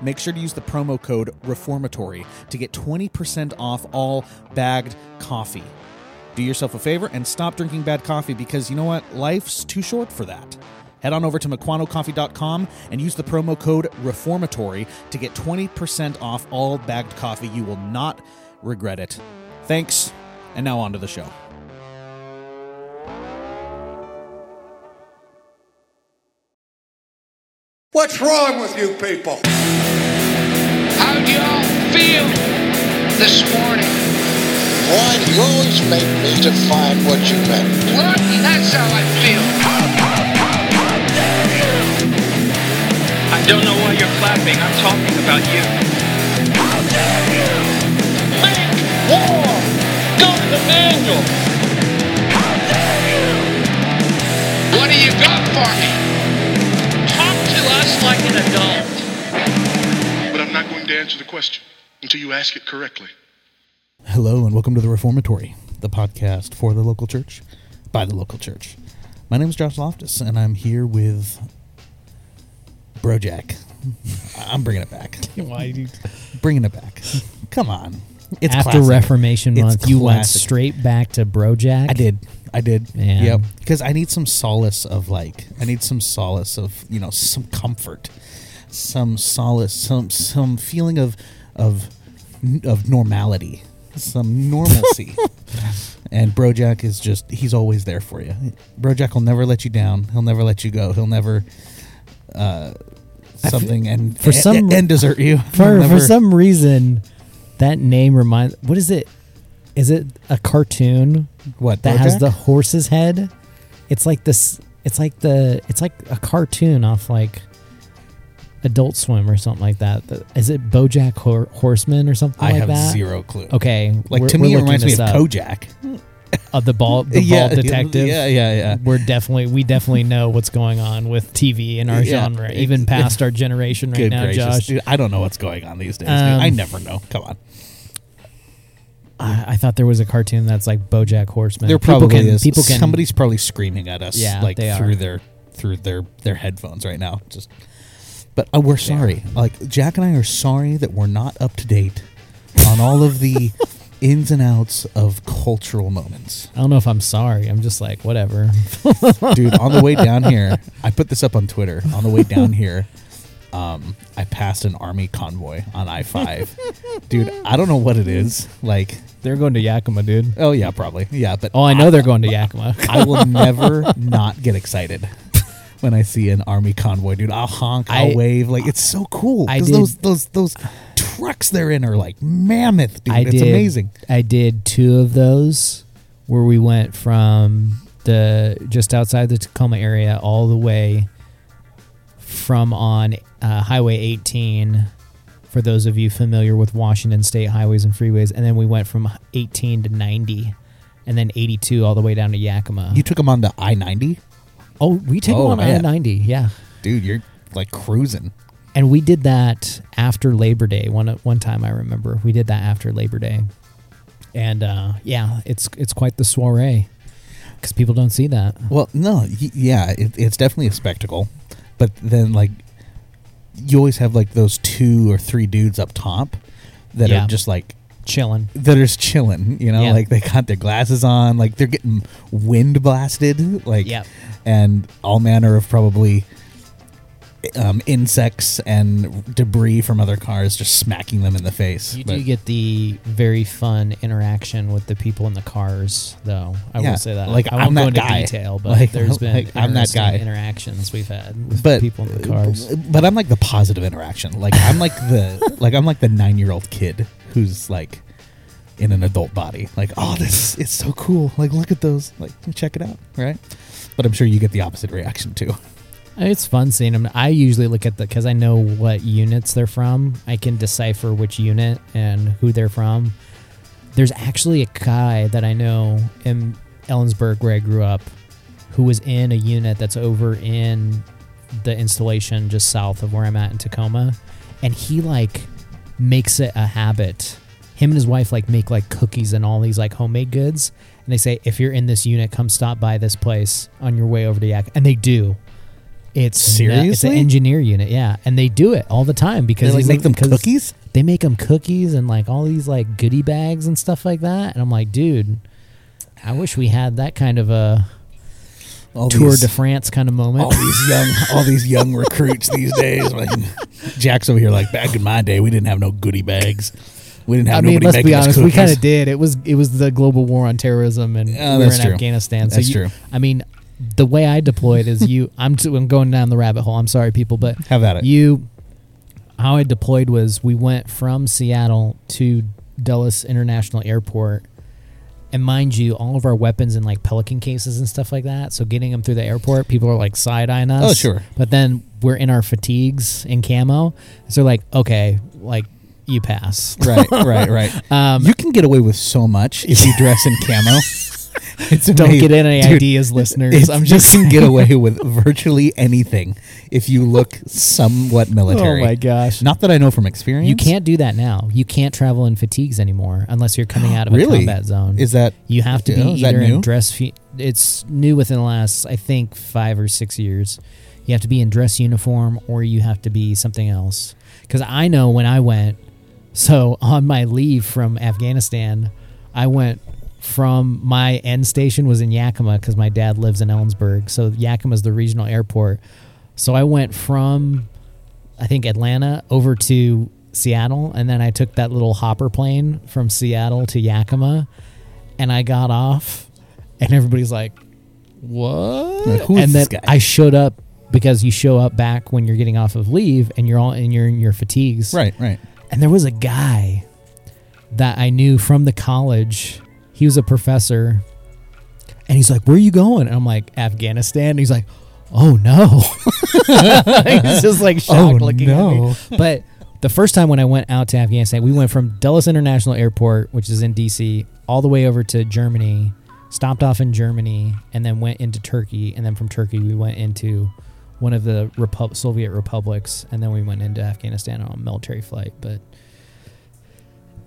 make sure to use the promo code REFORMATORY to get 20% off all bagged coffee. Do yourself a favor and stop drinking bad coffee because, you know what, life's too short for that. Head on over to mukwanocoffee.com and use the promo code REFORMATORY to get 20% off all bagged coffee. You will not regret it. Thanks, and now on to the show. What's wrong with you people? How do y'all feel this morning? Why do you always make me define what you meant? What? That's how I feel. How dare you? I don't know why you're clapping. I'm talking about you. How dare you? Make war. Go to the manual. How dare you? What do you got for me? Us like an adult. But I'm not going to answer the question until you ask it correctly. Hello and welcome to the Reformatory, the podcast for the local church, by the local church. My name is Josh Loftus, and I'm here with Bojack. I'm bringing it back. Why do you bringing it back? Come on, it's after classic. Reformation it's Month. You classic. Went straight back to Bojack. I did. Man. Yep. Because I need some solace of you know, some comfort, some solace, some feeling of normality, some normalcy. And Bojack is just, he's always there for you. Bojack will never let you down. He'll never let you go. He'll never, desert you. For some reason, that name reminds, what is it? Is it a cartoon? What that Bojack? Has the horse's head? It's like this. It's like a cartoon off like Adult Swim or something like that. Is it Bojack Horseman or something like that? I have zero clue. Okay, like to me, it reminds me of Kojak, of the bald detective. Yeah. We definitely know what's going on with TV in our genre, even past our generation right now. Gracious. Josh, dude, I don't know what's going on these days. I never know. Come on. I thought there was a cartoon that's like Bojack Horseman. There probably is. Somebody's probably screaming at us, like through their headphones right now. But we're sorry. Like Jack and I are sorry that we're not up to date on all of the ins and outs of cultural moments. I don't know if I'm sorry. I'm just like whatever, dude. On the way down here, I put this up on Twitter. On the way down here. I passed an army convoy on I-5. Dude, I don't know what it is. Like they're going to Yakima, dude. Oh yeah, probably. Yeah, but I know they're going to Yakima. I will never not get excited when I see an army convoy, dude. I'll honk, I'll wave. Like it's so cool. Because those trucks they're in are like mammoth, dude. It's amazing. I did two of those where we went from just outside the Tacoma area all the way from on Highway 18, for those of you familiar with Washington State highways and freeways, and then we went from 18 to 90, and then 82 all the way down to Yakima. You took them on the I-90? Oh, we took them on I-90, yeah. Dude, you're like cruising. And we did that after Labor Day. One time I remember we did that after Labor Day, and it's quite the soiree because people don't see that. Well, no, it's definitely a spectacle. But then, like, you always have, like, those two or three dudes up top that are just, like... chilling. That are chilling, you know? Yeah. Like, they got their glasses on. Like, they're getting wind blasted. Like, and all manner of probably insects and debris from other cars just smacking them in the face. You do get the very fun interaction with the people in the cars, though. I will say that. Like, I won't go into detail, but like, there's been interactions we've had with people in the cars. But I'm like the positive interaction. Like I'm like the I'm like the 9-year-old kid who's like in an adult body. Like, oh, this is so cool. Like, look at those. Like, check it out, right? But I'm sure you get the opposite reaction too. It's fun seeing them. I usually look at because I know what units they're from. I can decipher which unit and who they're from. There's actually a guy that I know in Ellensburg, where I grew up, who was in a unit that's over in the installation just south of where I'm at in Tacoma. And he, like, makes it a habit. Him and his wife, like, make, like, cookies and all these, like, homemade goods. And they say, if you're in this unit, come stop by this place on your way over to Yakima. And they do. It's seriously? It's an engineer unit, yeah. And they do it all the time because they like, make them cookies? They make them cookies and, like, all these, like, goodie bags and stuff like that. And I'm like, dude, I wish we had that kind of a... Tour de France kind of moment. All these young recruits these days. Like, Jack's over here like, back in my day, we didn't have no goodie bags. We didn't have nobody making us cookies. Let's be honest, we kind of did. It was the global war on terrorism, and we were in Afghanistan. So that's true. I mean, the way I deployed is I'm going down the rabbit hole. I'm sorry, people, but have at it. How I deployed was we went from Seattle to Dulles International Airport. And mind you, all of our weapons in like Pelican cases and stuff like that. So getting them through the airport, people are like side-eyeing us. Oh, sure. But then we're in our fatigues in camo. So like, okay, like you pass. Right. You can get away with so much if you dress in camo. Don't get any ideas, listeners. I'm just you can get away with virtually anything if you look somewhat military. Oh my gosh! Not that I know from experience. You can't do that now. You can't travel in fatigues anymore unless you're coming out of a combat zone. Is that you have to be either in dress? It's new within the last, I think, 5 or 6 years. You have to be in dress uniform or you have to be something else. Because I know when I went, so on my leave from Afghanistan, I went. From my end station was in Yakima because my dad lives in Ellensburg. So Yakima's the regional airport. So I went from, I think, Atlanta over to Seattle. And then I took that little hopper plane from Seattle to Yakima. And I got off. And everybody's like, what? Like, who is this guy? I showed up because you show up back when you're getting off of leave and you're in your fatigues. Right. And there was a guy that I knew from the college. He was a professor, and he's like, where are you going? And I'm like, Afghanistan. And he's like, oh, no. He's just like shocked looking at me. But the first time when I went out to Afghanistan, we went from Dulles International Airport, which is in D.C., all the way over to Germany, stopped off in Germany, and then went into Turkey. And then from Turkey, we went into one of the Soviet republics, and then we went into Afghanistan on a military flight. But...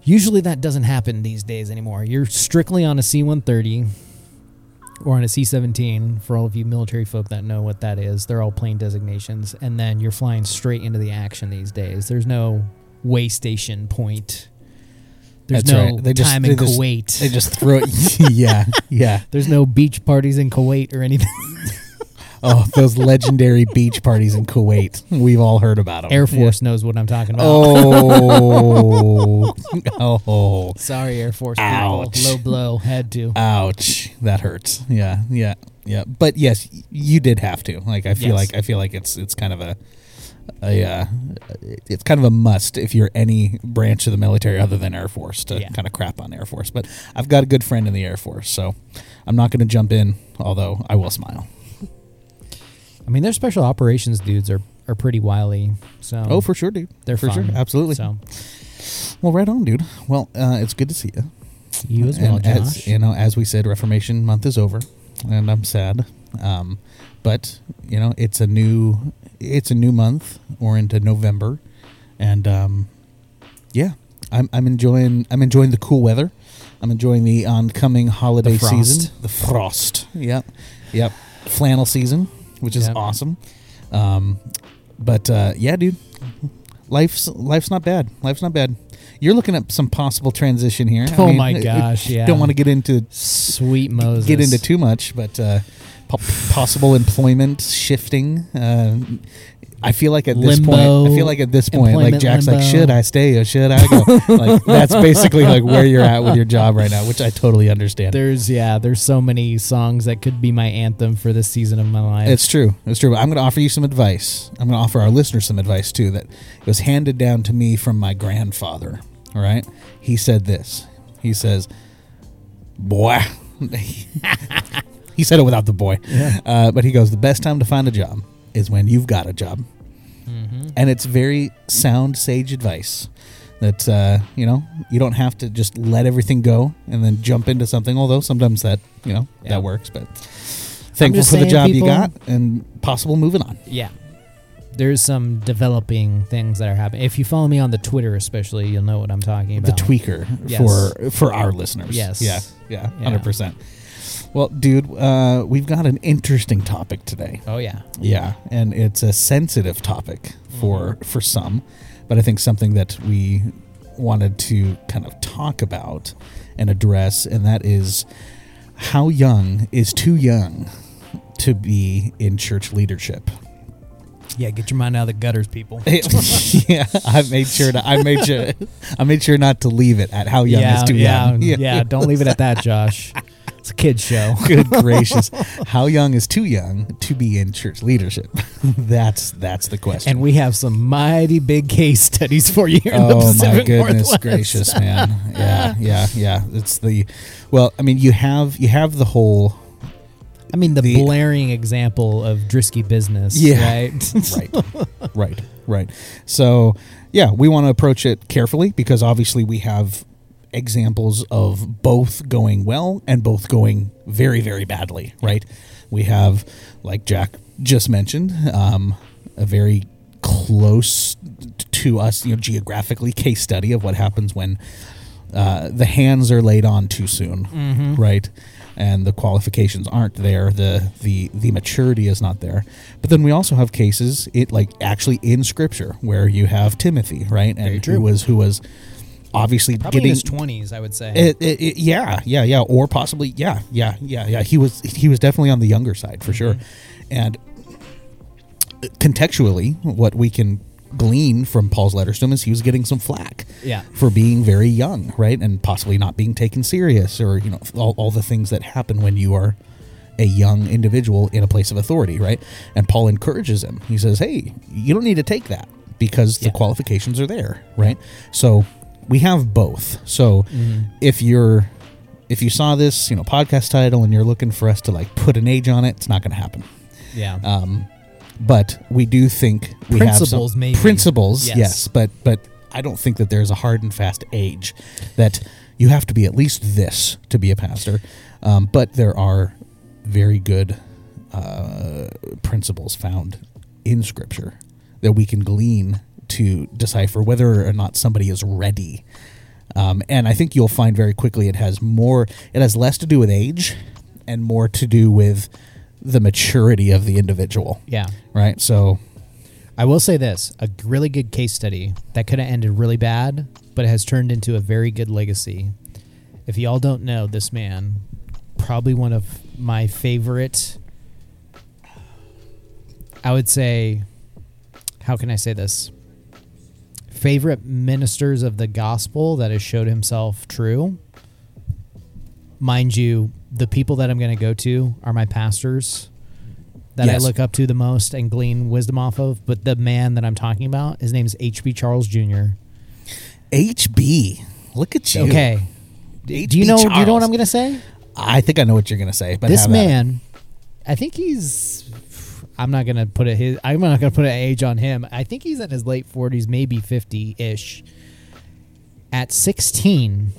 usually that doesn't happen these days anymore. You're strictly on a C-130 or on a C-17 for all of you military folk that know what that is. They're all plane designations. And then you're flying straight into the action these days. There's no way station point. There's no time in Kuwait. They just throw it. Yeah. There's no beach parties in Kuwait or anything. Oh, those legendary beach parties in Kuwait. We've all heard about them. Air Force knows what I'm talking about. Oh. Sorry, Air Force. Ouch. People. Low blow. Had to. Ouch. That hurts. Yeah. But yes, you did have to. Like, I feel like it's kind of a must if you're any branch of the military other than Air Force to kind of crap on Air Force. But I've got a good friend in the Air Force, so I'm not going to jump in, although I will smile. I mean, their special operations dudes are pretty wily. So for sure, dude. They're for fun. Sure, absolutely. So, well, right on, dude. Well, it's good to see you. You as well, Josh. As we said, Reformation Month is over, and I'm sad. But it's a new month. We're into November, and I'm enjoying the cool weather. I'm enjoying the oncoming holiday season. The frost. Yep. Flannel season. Which is awesome. Dude, life's not bad. You're looking at some possible transition here. Oh, I mean, my gosh, yeah. Don't want to get into sweet Moses. Get into too much, but possible employment shifting. I feel like at this point, like Jack's limbo. Like, should I stay or should I go? Like, that's basically like where you're at with your job right now, which I totally understand. There's so many songs that could be my anthem for this season of my life. It's true. But I'm going to offer you some advice. I'm going to offer our listeners some advice too that was handed down to me from my grandfather. All right, he said this. He says, "Boy." He said it without the boy, but he goes, "The best time to find a job is when you've got a job. Mm-hmm. And it's very sound, sage advice that, you don't have to just let everything go and then jump into something. Although sometimes that, that works, but thankful for the job you got and possible moving on. Yeah. There's some developing things that are happening. If you follow me on the Twitter, especially, you'll know what I'm talking about. The tweaker for our listeners. Yes. Yeah. 100%. Well, dude, we've got an interesting topic today. Oh, yeah. Yeah, and it's a sensitive topic for some, but I think something that we wanted to kind of talk about and address, and that is how young is too young to be in church leadership. Yeah, get your mind out of the gutters, people. Yeah, I made sure not to leave it at how young is too young. Yeah, don't leave it at that, Josh. It's a kid's show. Good gracious. How young is too young to be in church leadership? That's the question. And we have some mighty big case studies for you. Oh, my goodness gracious, man. Yeah. It's you have the whole... I mean, the blaring example of Drisky business, right? Right. So, yeah, we want to approach it carefully because obviously we have examples of both going well and both going very, very badly, right? We have, like Jack just mentioned, a very close to us, geographically case study of what happens when the hands are laid on too soon, mm-hmm. right? And the qualifications aren't there, the maturity is not there. But then we also have cases, actually in Scripture, where you have Timothy, right? And who was obviously probably getting in his 20s, I would say. Or possibly, yeah. He was definitely on the younger side for mm-hmm. sure. And contextually, what we can glean from Paul's letters to him is he was getting some flack for being very young, right? And possibly not being taken serious or, all the things that happen when you are a young individual in a place of authority, right? And Paul encourages him. He says, hey, you don't need to take that because the qualifications are there, right? So we have both. So if you saw this, podcast title and you're looking for us to put an age on it, it's not going to happen. Yeah. But we do think we have some maybe. Principles, yes. But I don't think that there's a hard and fast age that you have to be at least this to be a pastor. But there are very good principles found in Scripture that we can glean to decipher whether or not somebody is ready. And I think you'll find very quickly it has less to do with age and more to do with the maturity of the individual. Yeah. Right. So I will say this, a really good case study that could have ended really bad, but it has turned into a very good legacy. If y'all don't know this man, probably one of my favorite, I would say, how can I say this? Favorite ministers of the gospel that has showed himself true. Mind you, the people that I'm going to go to are my pastors that I look up to the most and glean wisdom off of. But the man that I'm talking about, his name is HB Charles Jr. HB. Look at you. Okay. Do you know what I'm going to say? I think I know what you're going to say. But this man, I think I'm not going to put an age on him. I think he's in his late 40s, maybe 50-ish. At 16,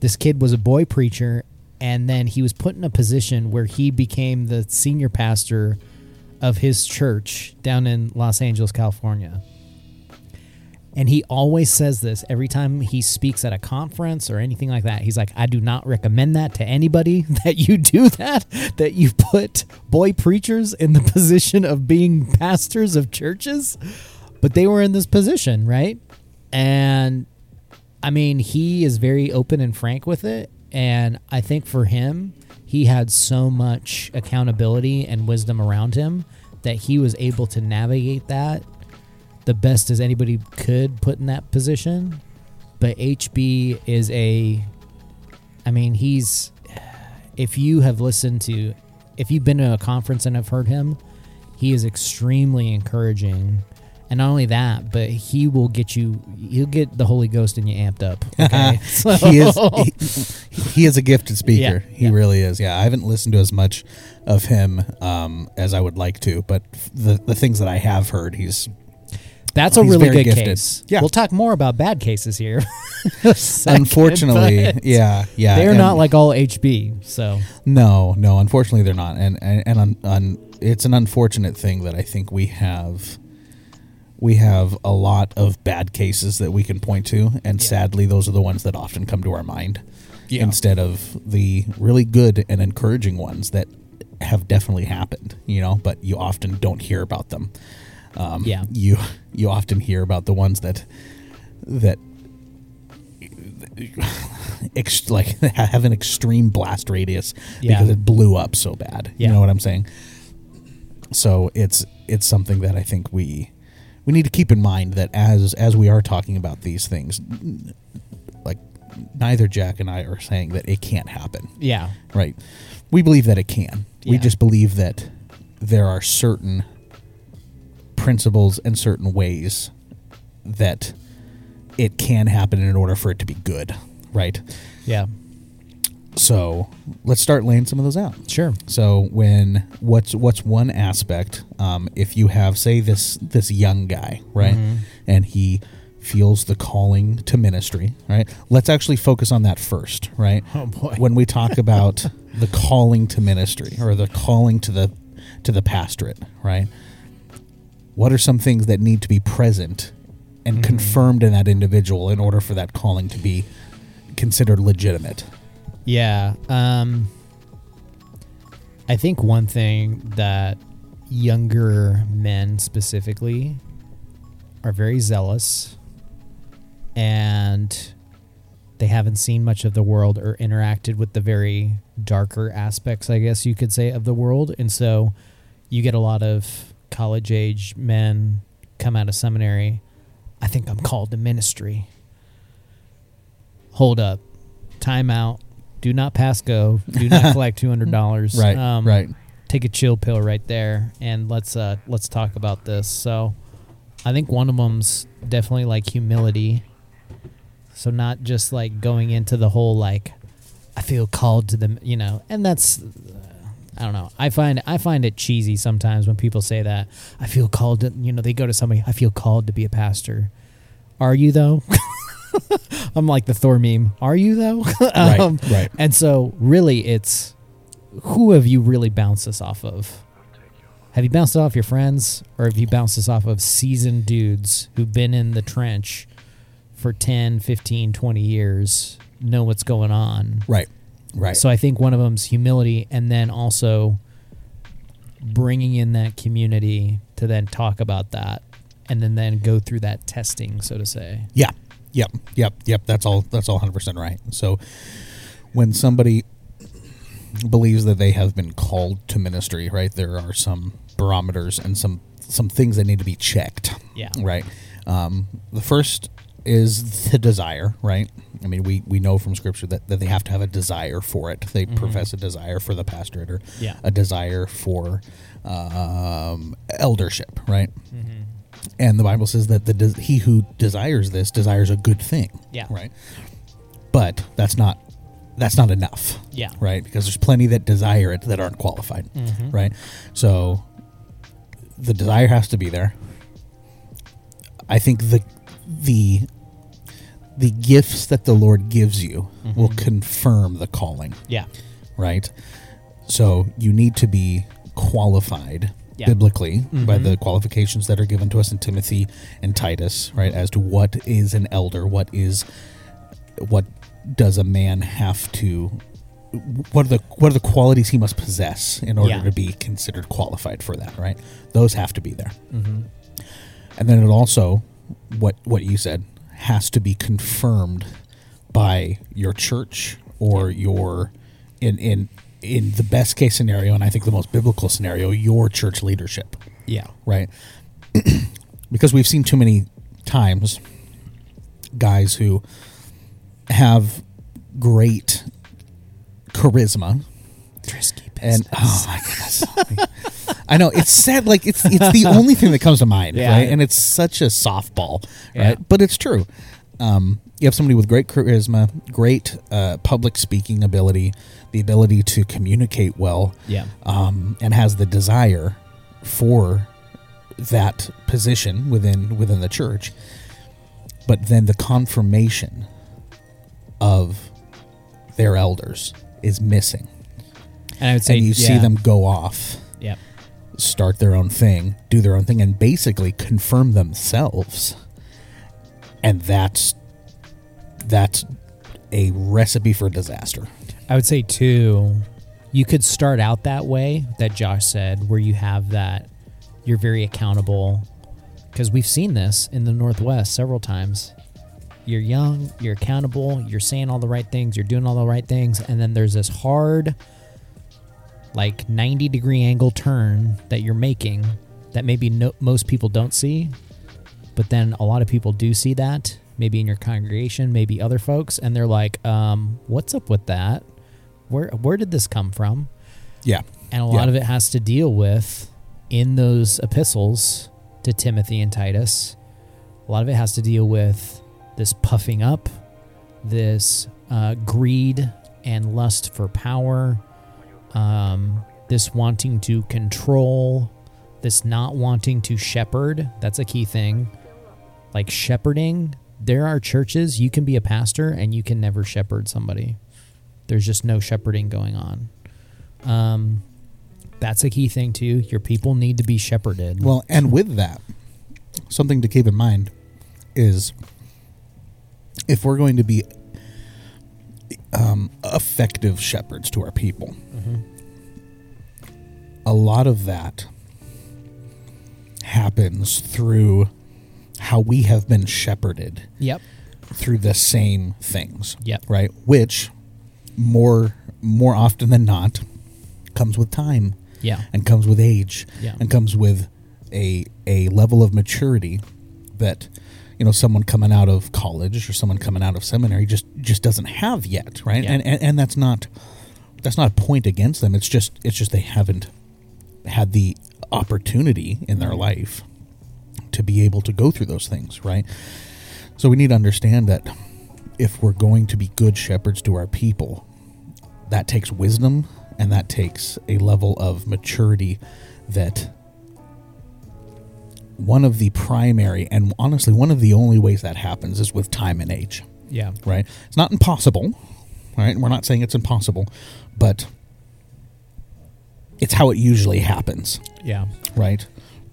this kid was a boy preacher. And then he was put in a position where he became the senior pastor of his church down in Los Angeles, California. And he always says this every time he speaks at a conference or anything like that. He's like, I do not recommend that to anybody, that you do that you put boy preachers in the position of being pastors of churches. But they were in this position, right? And, I mean, he is very open and frank with it. And I think for him, he had so much accountability and wisdom around him that he was able to navigate that the best as anybody could put in that position. But HB is if you've been to a conference and have heard him, he is extremely encouraging And not only that, but he will get you, he'll get the Holy Ghost in you amped up. Okay? So. He is a gifted speaker. Yeah, he really is. Yeah, I haven't listened to as much of him as I would like to, but the things that I have heard, he's a really good gifted case. Yeah. We'll talk more about bad cases here. Unfortunately, yeah. They're not like all HB, so. No, unfortunately they're not. And it's an unfortunate thing that I think we have... We have a lot of bad cases that we can point to, and sadly, those are the ones that often come to our mind instead of the really good and encouraging ones that have definitely happened, but you often don't hear about them. You often hear about the ones that like have an extreme blast radius because it blew up so bad. Yeah. You know what I'm saying? So it's something that I think we need to keep in mind that as we are talking about these things, like neither Jack and I are saying that it can't happen. Yeah. Right. We believe that it can. Yeah. We just believe that there are certain principles and certain ways that it can happen in order for it to be good. Right. Yeah. So let's start laying some of those out. Sure. So what's one aspect? If you have, say, this young guy, right, mm-hmm. and he feels the calling to ministry, right? Let's actually focus on that first, right? Oh boy! When we talk about the calling to ministry or the calling to the pastorate, right? What are some things that need to be present and mm-hmm. confirmed in that individual in order for that calling to be considered legitimate? Yeah, I think one thing that younger men specifically are very zealous, and they haven't seen much of the world or interacted with the very darker aspects, I guess you could say, of the world. And so you get a lot of college-age men come out of seminary, I think I'm called to ministry. Hold up. Time out. Do not pass go. Do not collect $200. Right. Take a chill pill right there, and let's talk about this. So, I think one of them's definitely like humility. So not just like going into the whole like I feel called to them, and that's I don't know. I find it cheesy sometimes when people say that I feel called to. They go to somebody. I feel called to be a pastor. Are you though? I'm like the Thor meme. Are you though? Right. And so really it's who have you really bounced this off of? Have you bounced it off your friends, or have you bounced this off of seasoned dudes who've been in the trench for 10, 15, 20 years, know what's going on? Right. So I think one of them's humility, and then also bringing in that community to then talk about that and then go through that testing, so to say. Yeah. Yep. That's all 100% right. So when somebody believes that they have been called to ministry, right, there are some barometers and some things that need to be checked. Yeah. Right. The first is the desire, right? I mean, we know from Scripture that they have to have a desire for it. They mm-hmm. profess a desire for the pastorate or a desire for eldership, right? Mm-hmm. And the Bible says that he who desires this desires a good thing. Yeah. Right. But that's not enough. Yeah. Right. Because there's plenty that desire it that aren't qualified. Mm-hmm. Right. So the desire has to be there. I think the gifts that the Lord gives you mm-hmm. will confirm the calling. Yeah. Right. So you need to be qualified. Yeah. Biblically, mm-hmm. by the qualifications that are given to us in Timothy and Titus, right, as to what is an elder, what does a man have to, what are the qualities he must possess in order to be considered qualified for that, right? Those have to be there, mm-hmm. and then it also, what you said, has to be confirmed by your church or your in the best case scenario, and I think the most biblical scenario, your church leadership. Yeah. Right? Because we've seen too many times guys who have great charisma. Drisky And oh my goodness, I know it's sad. Like it's the only thing that comes to mind, yeah, right? And it's such a softball, yeah, right? But it's true. You have somebody with great charisma, great public speaking ability, the ability to communicate well, yeah, and has the desire for that position within the church. But then the confirmation of their elders is missing. And I would say, and you see them go off, yep, start their own thing, do their own thing, and basically confirm themselves. And that's a recipe for disaster. I would say, too, you could start out that way that Josh said, where you have that, you're very accountable, because we've seen this in the Northwest several times. You're young, you're accountable, you're saying all the right things, you're doing all the right things, and then there's this hard, like 90-degree angle turn that you're making that maybe most people don't see, but then a lot of people do see that, maybe in your congregation, maybe other folks, and they're like, what's up with that? Where did this come from? Yeah. And a lot of it has to deal with, in those epistles to Timothy and Titus, a lot of it has to deal with this puffing up, this greed and lust for power, this wanting to control, this not wanting to shepherd. That's a key thing. Like shepherding, there are churches, you can be a pastor and you can never shepherd somebody. There's just no shepherding going on. That's a key thing too. Your people need to be shepherded. Well, and with that, something to keep in mind is if we're going to be effective shepherds to our people, mm-hmm, a lot of that happens through how we have been shepherded, yep, through the same things, yep, right? Which more often than not comes with time, yeah, and comes with age, yeah, and comes with a level of maturity that, you know, someone coming out of college or someone coming out of seminary just doesn't have yet, right? Yeah. And that's not a point against them. It's just they haven't had the opportunity in their life to be able to go through those things, right? So we need to understand that if we're going to be good shepherds to our people, that takes wisdom and that takes a level of maturity that... One of the primary, and honestly, one of the only ways that happens is with time and age. Yeah. Right? It's not impossible, right? We're not saying it's impossible, but it's how it usually happens. Yeah. Right?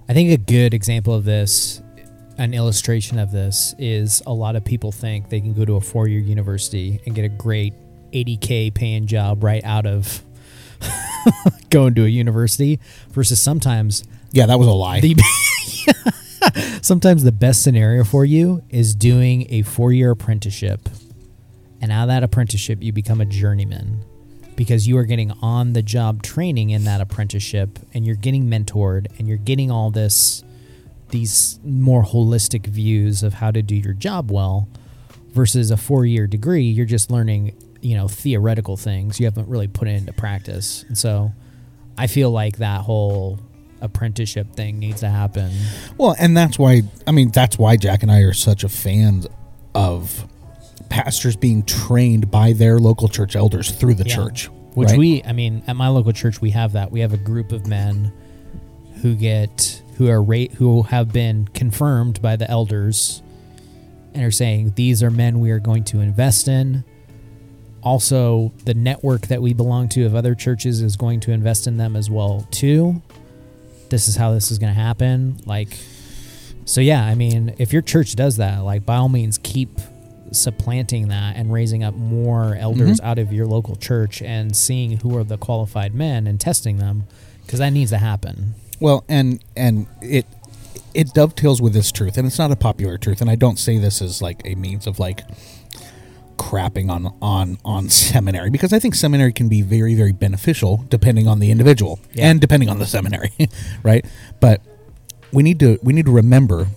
I think a good example of this, an illustration of this, is a lot of people think they can go to a four-year university and get a great $80K paying job right out of going to a university versus sometimes... Yeah, that was a lie. Sometimes the best scenario for you is doing a four-year apprenticeship. And out of that apprenticeship, you become a journeyman because you are getting on-the-job training in that apprenticeship, and you're getting mentored, and you're getting all these more holistic views of how to do your job well versus a four-year degree. You're just learning, you know, theoretical things. You haven't really put it into practice. And so I feel like that whole... apprenticeship thing needs to happen. Well, and that's why Jack and I are such a fan of pastors being trained by their local church elders through the church. Which, right? At my local church, we have that. We have a group of men who have been confirmed by the elders and are saying, these are men we are going to invest in. Also, the network that we belong to of other churches is going to invest in them as well, too. This is how this is going to happen. If your church does that, by all means, keep supplanting that and raising up more elders, mm-hmm, out of your local church and seeing who are the qualified men and testing them, because that needs to happen. Well, and it dovetails with this truth, and it's not a popular truth, and I don't say this as a means of crapping on seminary, because I think seminary can be very, very beneficial depending on the individual, yeah, and depending on the seminary, right? But we need to remember,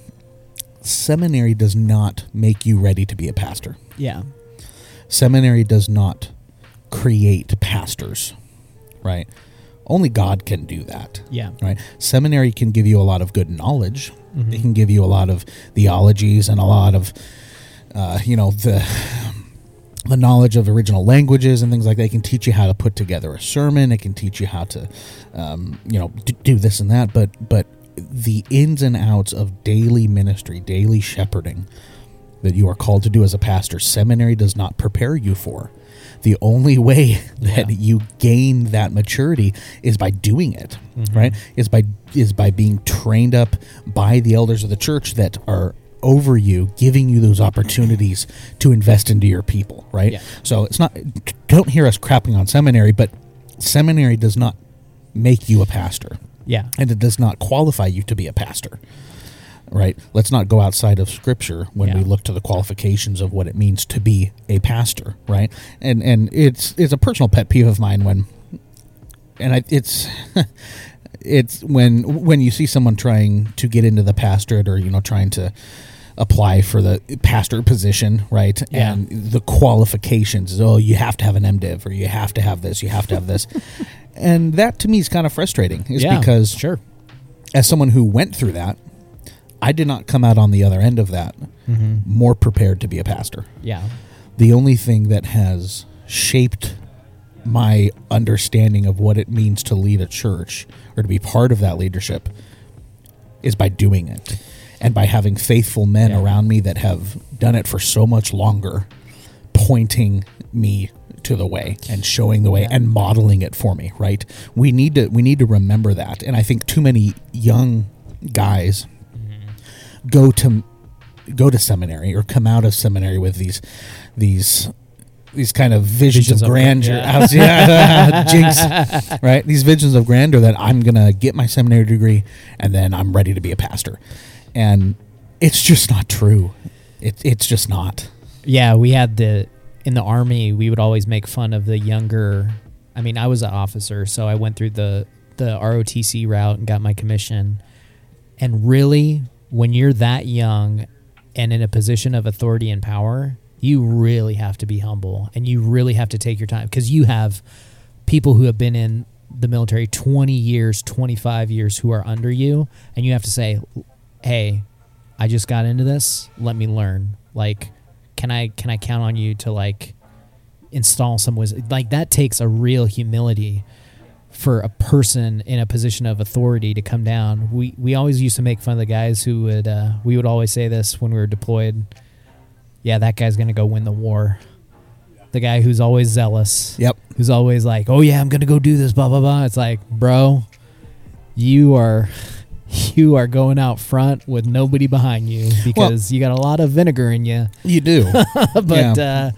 seminary does not make you ready to be a pastor. Yeah. Seminary does not create pastors, right? Only God can do that. Yeah. Right. Seminary can give you a lot of good knowledge. Mm-hmm. They can give you a lot of theologies and a lot of, the knowledge of original languages and things like that. It can teach you how to put together a sermon. It can teach you how to, do this and that. But the ins and outs of daily ministry, daily shepherding that you are called to do as a pastor, seminary does not prepare you for. The only way that you gain that maturity is by doing it, mm-hmm. right? Is by being trained up by the elders of the church that are over you, giving you those opportunities to invest into your people, right? Yeah. So it's not, don't hear us crapping on seminary, but seminary does not make you a pastor. Yeah. And it does not qualify you to be a pastor. Right. Let's not go outside of Scripture when we look to the qualifications of what it means to be a pastor. Right. And it's a personal pet peeve of mine when you see someone trying to get into the pastorate or trying to apply for the pastor position, right? Yeah. And the qualifications is you have to have an MDiv or you have to have this, you have to have this, and that to me is kind of frustrating. Because as someone who went through that. I did not come out on the other end of that more prepared to be a pastor. Yeah. The only thing that has shaped my understanding of what it means to lead a church or to be part of that leadership is by doing it and by having faithful men around me that have done it for so much longer, pointing me to the way and showing the way and modeling it for me, right? We need to remember that. And I think too many young guys go to seminary or come out of seminary with these kind of visions of grandeur, jinx, right? These visions of grandeur that I'm gonna get my seminary degree and then I'm ready to be a pastor, and it's just not true. It's just not. Yeah, we had in the Army, we would always make fun of the younger. I mean, I was an officer, so I went through the ROTC route and got my commission, and really. When you're that young and in a position of authority and power, you really have to be humble and you really have to take your time because you have people who have been in the military 20 years, 25 years who are under you, and you have to say, hey, I just got into this. Let me learn. Like, can I count on you to like install some wisdom? Like that takes a real humility for a person in a position of authority to come down. We always used to make fun of the guys who would, we would always say this when we were deployed. Yeah, that guy's going to go win the war. The guy who's always zealous. Yep. Who's always like, oh yeah, I'm going to go do this, blah, blah, blah. It's like, bro, you are going out front with nobody behind you because you got a lot of vinegar in you. You do. But I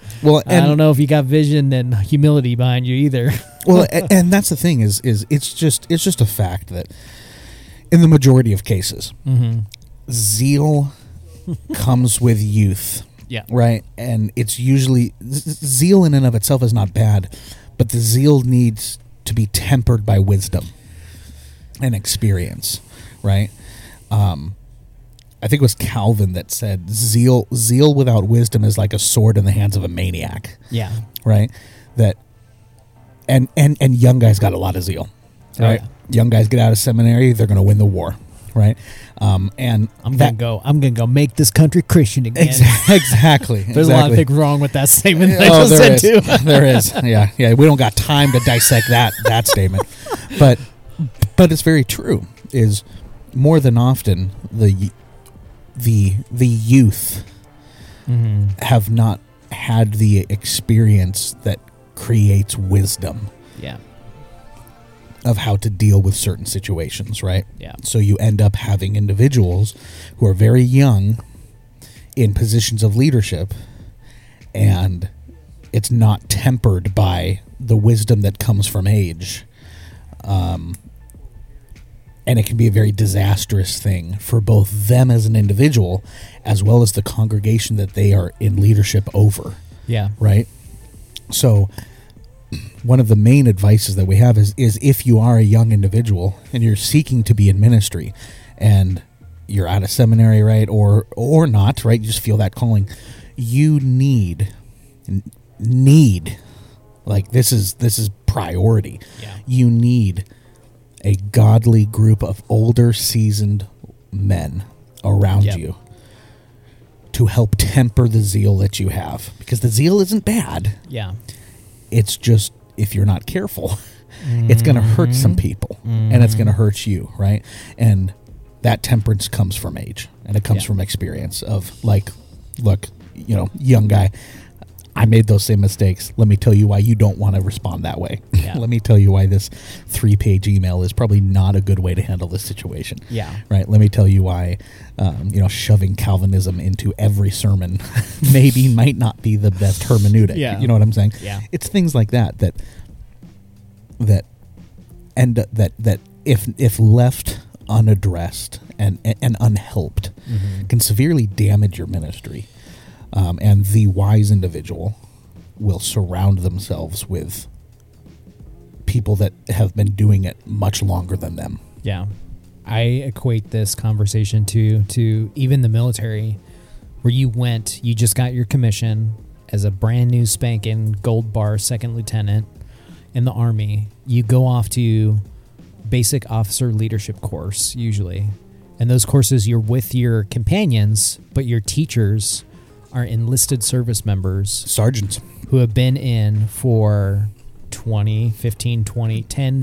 don't know if you got vision and humility behind you either. Well, and that's the thing is it's just a fact that in the majority of cases, zeal comes with youth. Yeah. Right? And it's usually zeal in and of itself is not bad, but the zeal needs to be tempered by wisdom and experience. Right, I think it was Calvin that said, "Zeal without wisdom is like a sword in the hands of a maniac." Yeah, right. That, and young guys got a lot of zeal. Right, oh, yeah. Young guys get out of seminary; they're going to win the war. Right, and I'm gonna go make this country Christian again. Exactly. There's a lot of things wrong with that statement. That I just said too. There is. Yeah, yeah. We don't got time to dissect that statement, but it's very true. Is more than often, the youth have not had the experience that creates wisdom. Yeah. Of how to deal with certain situations, right? Yeah. So you end up having individuals who are very young in positions of leadership, and it's not tempered by the wisdom that comes from age. And it can be a very disastrous thing for both them as an individual as well as the congregation that they are in leadership over. Yeah. Right? So one of the main advices that we have is if you are a young individual and you're seeking to be in ministry and you're out of seminary, right, or not, right, you just feel that calling, you need, like this is priority. Yeah. You need a godly group of older, seasoned men around you to help temper the zeal that you have. Because the zeal isn't bad. Yeah. It's just, if you're not careful, it's going to hurt some people, and it's going to hurt you, right? And that temperance comes from age, and it comes from experience of, like, look, you know, young guy, I made those same mistakes. Let me tell you why you don't want to respond that way. Yeah. Let me tell you why this 3-page email is probably not a good way to handle this situation. Yeah. Right. Let me tell you why, you know, shoving Calvinism into every sermon maybe might not be the best hermeneutic. Yeah. You know what I'm saying? Yeah. It's things like that if left unaddressed and unhelped, can severely damage your ministry. And the wise individual will surround themselves with people that have been doing it much longer than them. Yeah. I equate this conversation to even the military, where you just got your commission as a brand new spanking gold bar second lieutenant in the Army. You go off to basic officer leadership course usually. And those courses, you're with your companions, but your teachers are enlisted service members, sergeants, who have been in for 10, 15, 20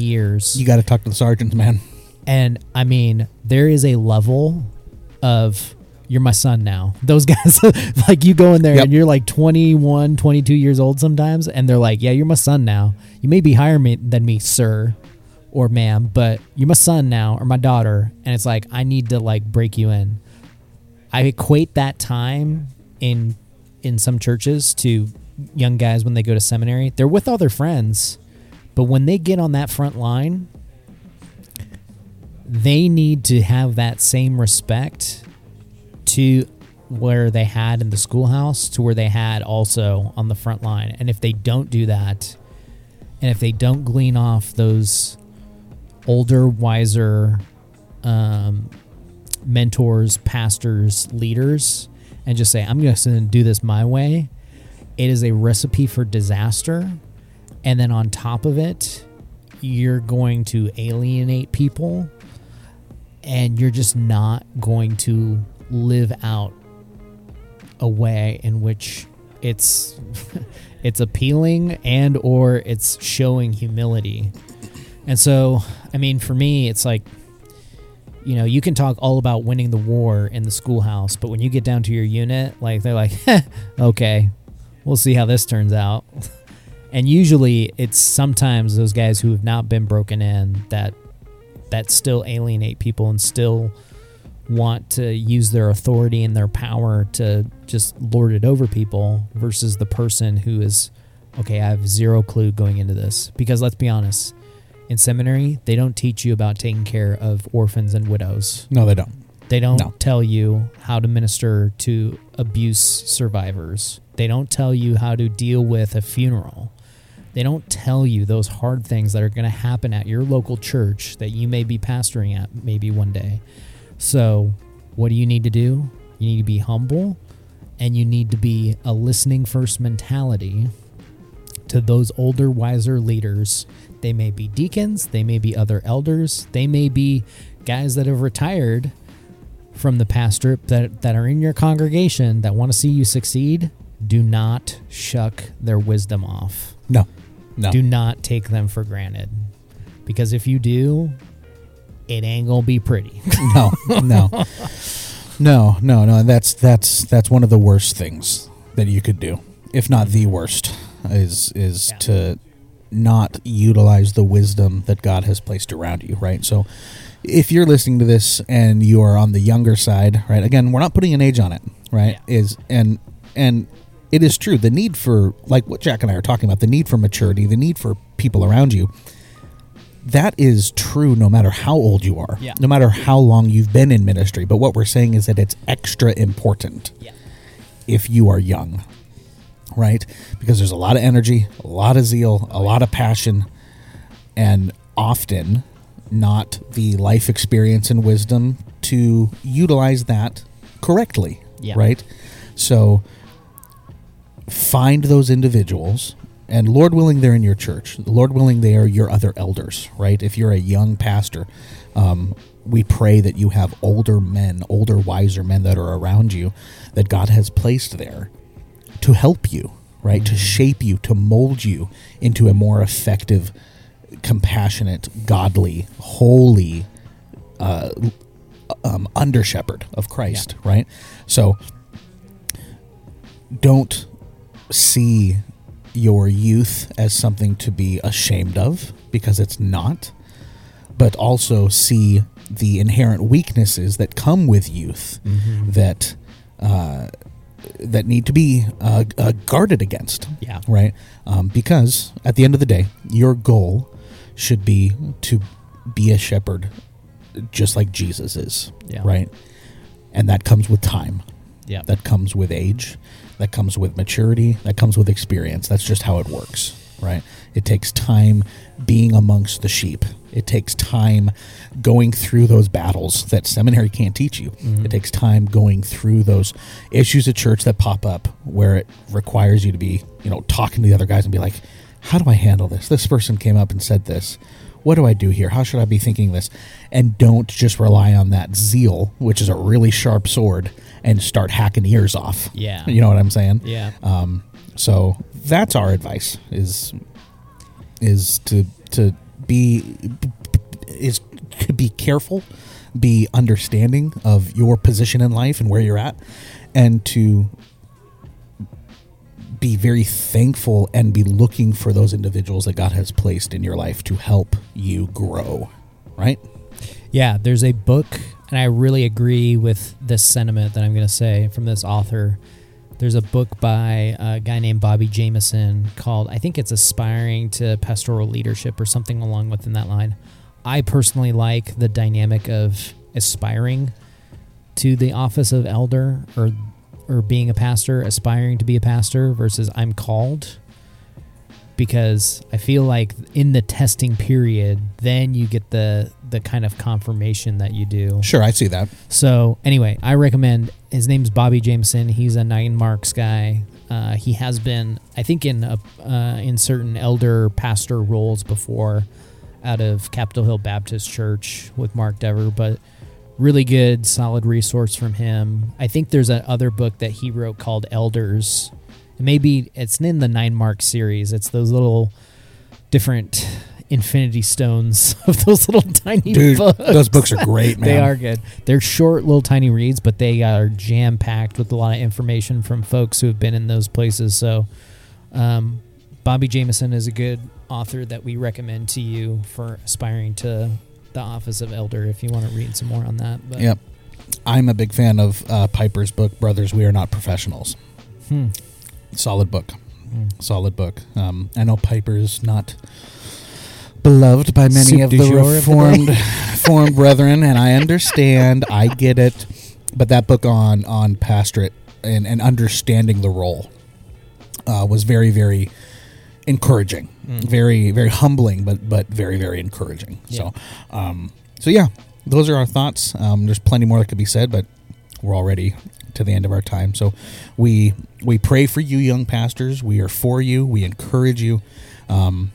years. You got to talk to the sergeants, man. And I mean, there is a level of, you're my son now. Those guys, like, you go in there and you're like 21, 22 years old sometimes. And they're like, yeah, you're my son now. You may be higher than me, sir or ma'am, but you're my son now or my daughter. And it's like, I need to, like, break you in. I equate that time in some churches to young guys when they go to seminary. They're with all their friends, but when they get on that front line, they need to have that same respect to where they had in the schoolhouse to where they had also on the front line. And if they don't do that, and if they don't glean off those older, wiser, mentors, pastors, leaders, and just say, I'm going to do this my way, it is a recipe for disaster. And then on top of it, you're going to alienate people, and you're just not going to live out a way in which it's it's appealing and or it's showing humility. And so, I mean, for me, it's like, you know, you can talk all about winning the war in the schoolhouse, but when you get down to your unit, like, they're like, okay, we'll see how this turns out. And usually it's sometimes those guys who have not been broken in that still alienate people and still want to use their authority and their power to just lord it over people, versus the person who is, okay, I have zero clue going into this. Because let's be honest, in seminary, they don't teach you about taking care of orphans and widows. No, they don't. They don't tell you how to minister to abuse survivors. They don't tell you how to deal with a funeral. They don't tell you those hard things that are going to happen at your local church that you may be pastoring at maybe one day. So what do you need to do? You need to be humble, and you need to be a listening first mentality to those older, wiser leaders. They may be deacons, they may be other elders, they may be guys that have retired from the pastorate that are in your congregation that want to see you succeed. Do not shuck their wisdom off. No. Do not take them for granted. Because if you do, it ain't gonna be pretty. No. That's one of the worst things that you could do, if not the worst, is to not utilize the wisdom that God has placed around you, right? So if you're listening to this and you are on the younger side, right, again, we're not putting an age on it, right? Yeah. And it is true, the need for, like what Jack and I are talking about, the need for maturity, the need for people around you, that is true no matter how old you are, no matter how long you've been in ministry. But what we're saying is that it's extra important if you are young, right? Because there's a lot of energy, a lot of zeal, a lot of passion, and often not the life experience and wisdom to utilize that correctly, right? So find those individuals And Lord willing, they're in your church. Lord willing, they are your other elders, right? If you're a young pastor, we pray that you have older men, older, wiser men that are around you that God has placed there to help you, right? Mm-hmm. To shape you, to mold you into a more effective, compassionate, godly, holy under-shepherd of Christ, yeah. Right? So don't see your youth as something to be ashamed of, because it's not, but also see the inherent weaknesses that come with youth, mm-hmm. that need to be guarded against. Yeah, right. Because at the end of the day, your goal should be to be a shepherd, just like Jesus is. Yeah. Right, and that comes with time. Yeah, that comes with age. That comes with maturity. That comes with experience. That's just how it works, right? It takes time being amongst the sheep. It takes time going through those battles that seminary can't teach you. Mm-hmm. It takes time going through those issues at church that pop up where it requires you to be, talking to the other guys and be like, how do I handle this? This person came up and said this. What do I do here? How should I be thinking this? And don't just rely on that zeal, which is a really sharp sword, and start hacking ears off. Yeah. You know what I'm saying? Yeah. So that's our advice is to be careful, be understanding of your position in life and where you're at, and to be very thankful and be looking for those individuals that God has placed in your life to help you grow, right? Yeah, there's a book, and I really agree with this sentiment that I'm going to say from this author. There's a book by a guy named Bobby Jameson called, I think it's Aspiring to Pastoral Leadership or something along within that line. I personally like the dynamic of aspiring to the office of elder or being a pastor, aspiring to be a pastor versus I'm called, because I feel like in the testing period, then you get the kind of confirmation that you do. Sure, I see that. So anyway, I recommend, his name's Bobby Jameson. He's a Nine Marks guy. He has been, I think, in certain elder pastor roles before out of Capitol Hill Baptist Church with Mark Dever, but really good, solid resource from him. I think there's another book that he wrote called Elders. Maybe it's in the Nine Mark series. It's those little different infinity stones of those little tiny books. Those books are great, man. They are good. They're short, little tiny reads, but they are jam-packed with a lot of information from folks who have been in those places. So Bobby Jameson is a good author that we recommend to you for aspiring to the office of elder if you want to read some more on that. But. Yep. I'm a big fan of Piper's book, Brothers, We Are Not Professionals. Solid book. Solid book. I know Piper's not beloved by many of the reformed formed brethren, and I understand. I get it. But that book on pastorate and understanding the role was very, very encouraging, very, very humbling, but very, very encouraging. Yeah. So, yeah, those are our thoughts. There's plenty more that could be said, but we're already to the end of our time. So we pray for you, young pastors. We are for you. We encourage you. And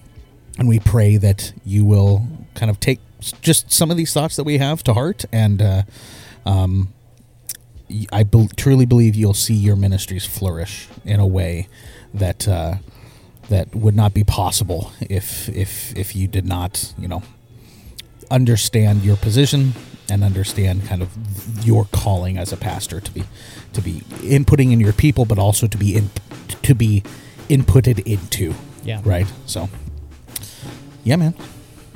we pray that you will kind of take just some of these thoughts that we have to heart. And, truly believe you'll see your ministries flourish in a way that, that would not be possible if you did not, understand your position and understand kind of your calling as a pastor to be inputting in your people, but also to be inputted into. Yeah. Right. So, yeah, man.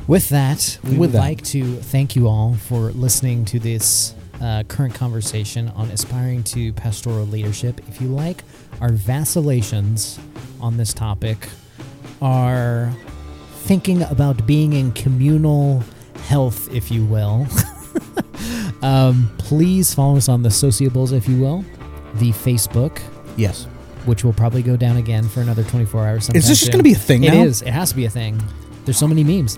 With that, we would like to thank you all for listening to this current conversation on aspiring to pastoral leadership. If you like our vacillations on this topic, are thinking about being in communal health, if you will, please follow us on the sociables, if you will, the Facebook. Yes. Which will probably go down again for another 24 hours. Is this just going to be a thing now? It is. It has to be a thing. There's so many memes.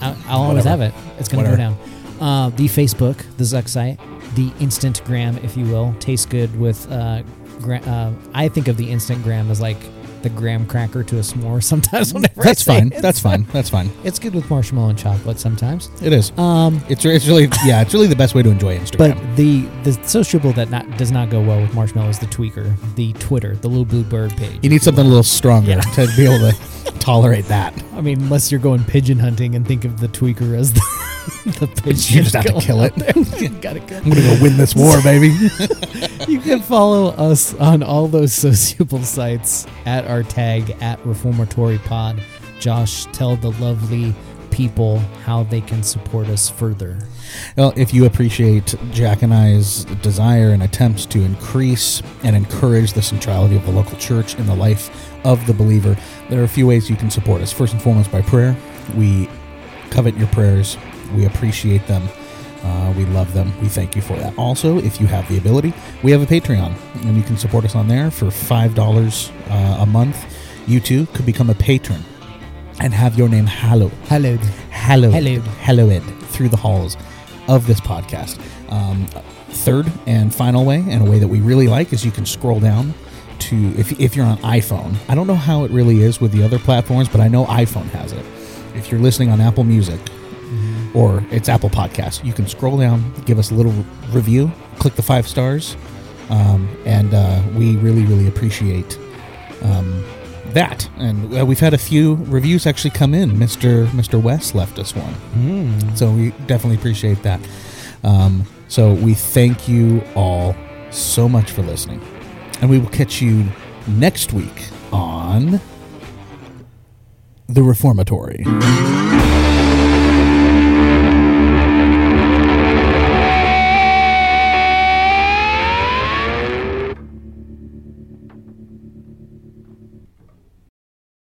I'll always have it. It's going to go down. The Facebook, the Zuck site, the Instantgram, if you will, tastes good with I think of the Instantgram as like the graham cracker to a s'more sometimes. That's fine. It's good with marshmallow and chocolate sometimes. It is. It's really the best way to enjoy Instagram. But the sociable that does not go well with marshmallow is the tweaker, the Twitter, the little blue bird page. You need something a little stronger to be able to tolerate that. I mean, unless you're going pigeon hunting and think of the tweaker as the pigeon. You just have to kill it. I'm going to go win this war, baby. You can follow us on all those sociable sites at our tag, at reformatorypod. Josh, tell the lovely people how they can support us further. Well, if you appreciate Jack and I's desire and attempts to increase and encourage the centrality of the local church in the life of the believer, there are a few ways you can support us. First and foremost, by prayer. We covet your prayers. We appreciate them. We love them. We thank you for that. Also, if you have the ability, we have a Patreon, and you can support us on there for $5 a month. You too could become a patron and have your name hallowed through the halls of this podcast. Third and final way, and a way that we really like, is you can scroll down to, if you're on iPhone. I don't know how it really is with the other platforms, but I know iPhone has it. If you're listening on Apple Music, or it's Apple Podcasts, you can scroll down, give us a little review, click the 5 stars, and we really, really appreciate that. And we've had a few reviews actually come in. Mr. West left us one, so we definitely appreciate that. So we thank you all so much for listening, and we will catch you next week on The Reformatory.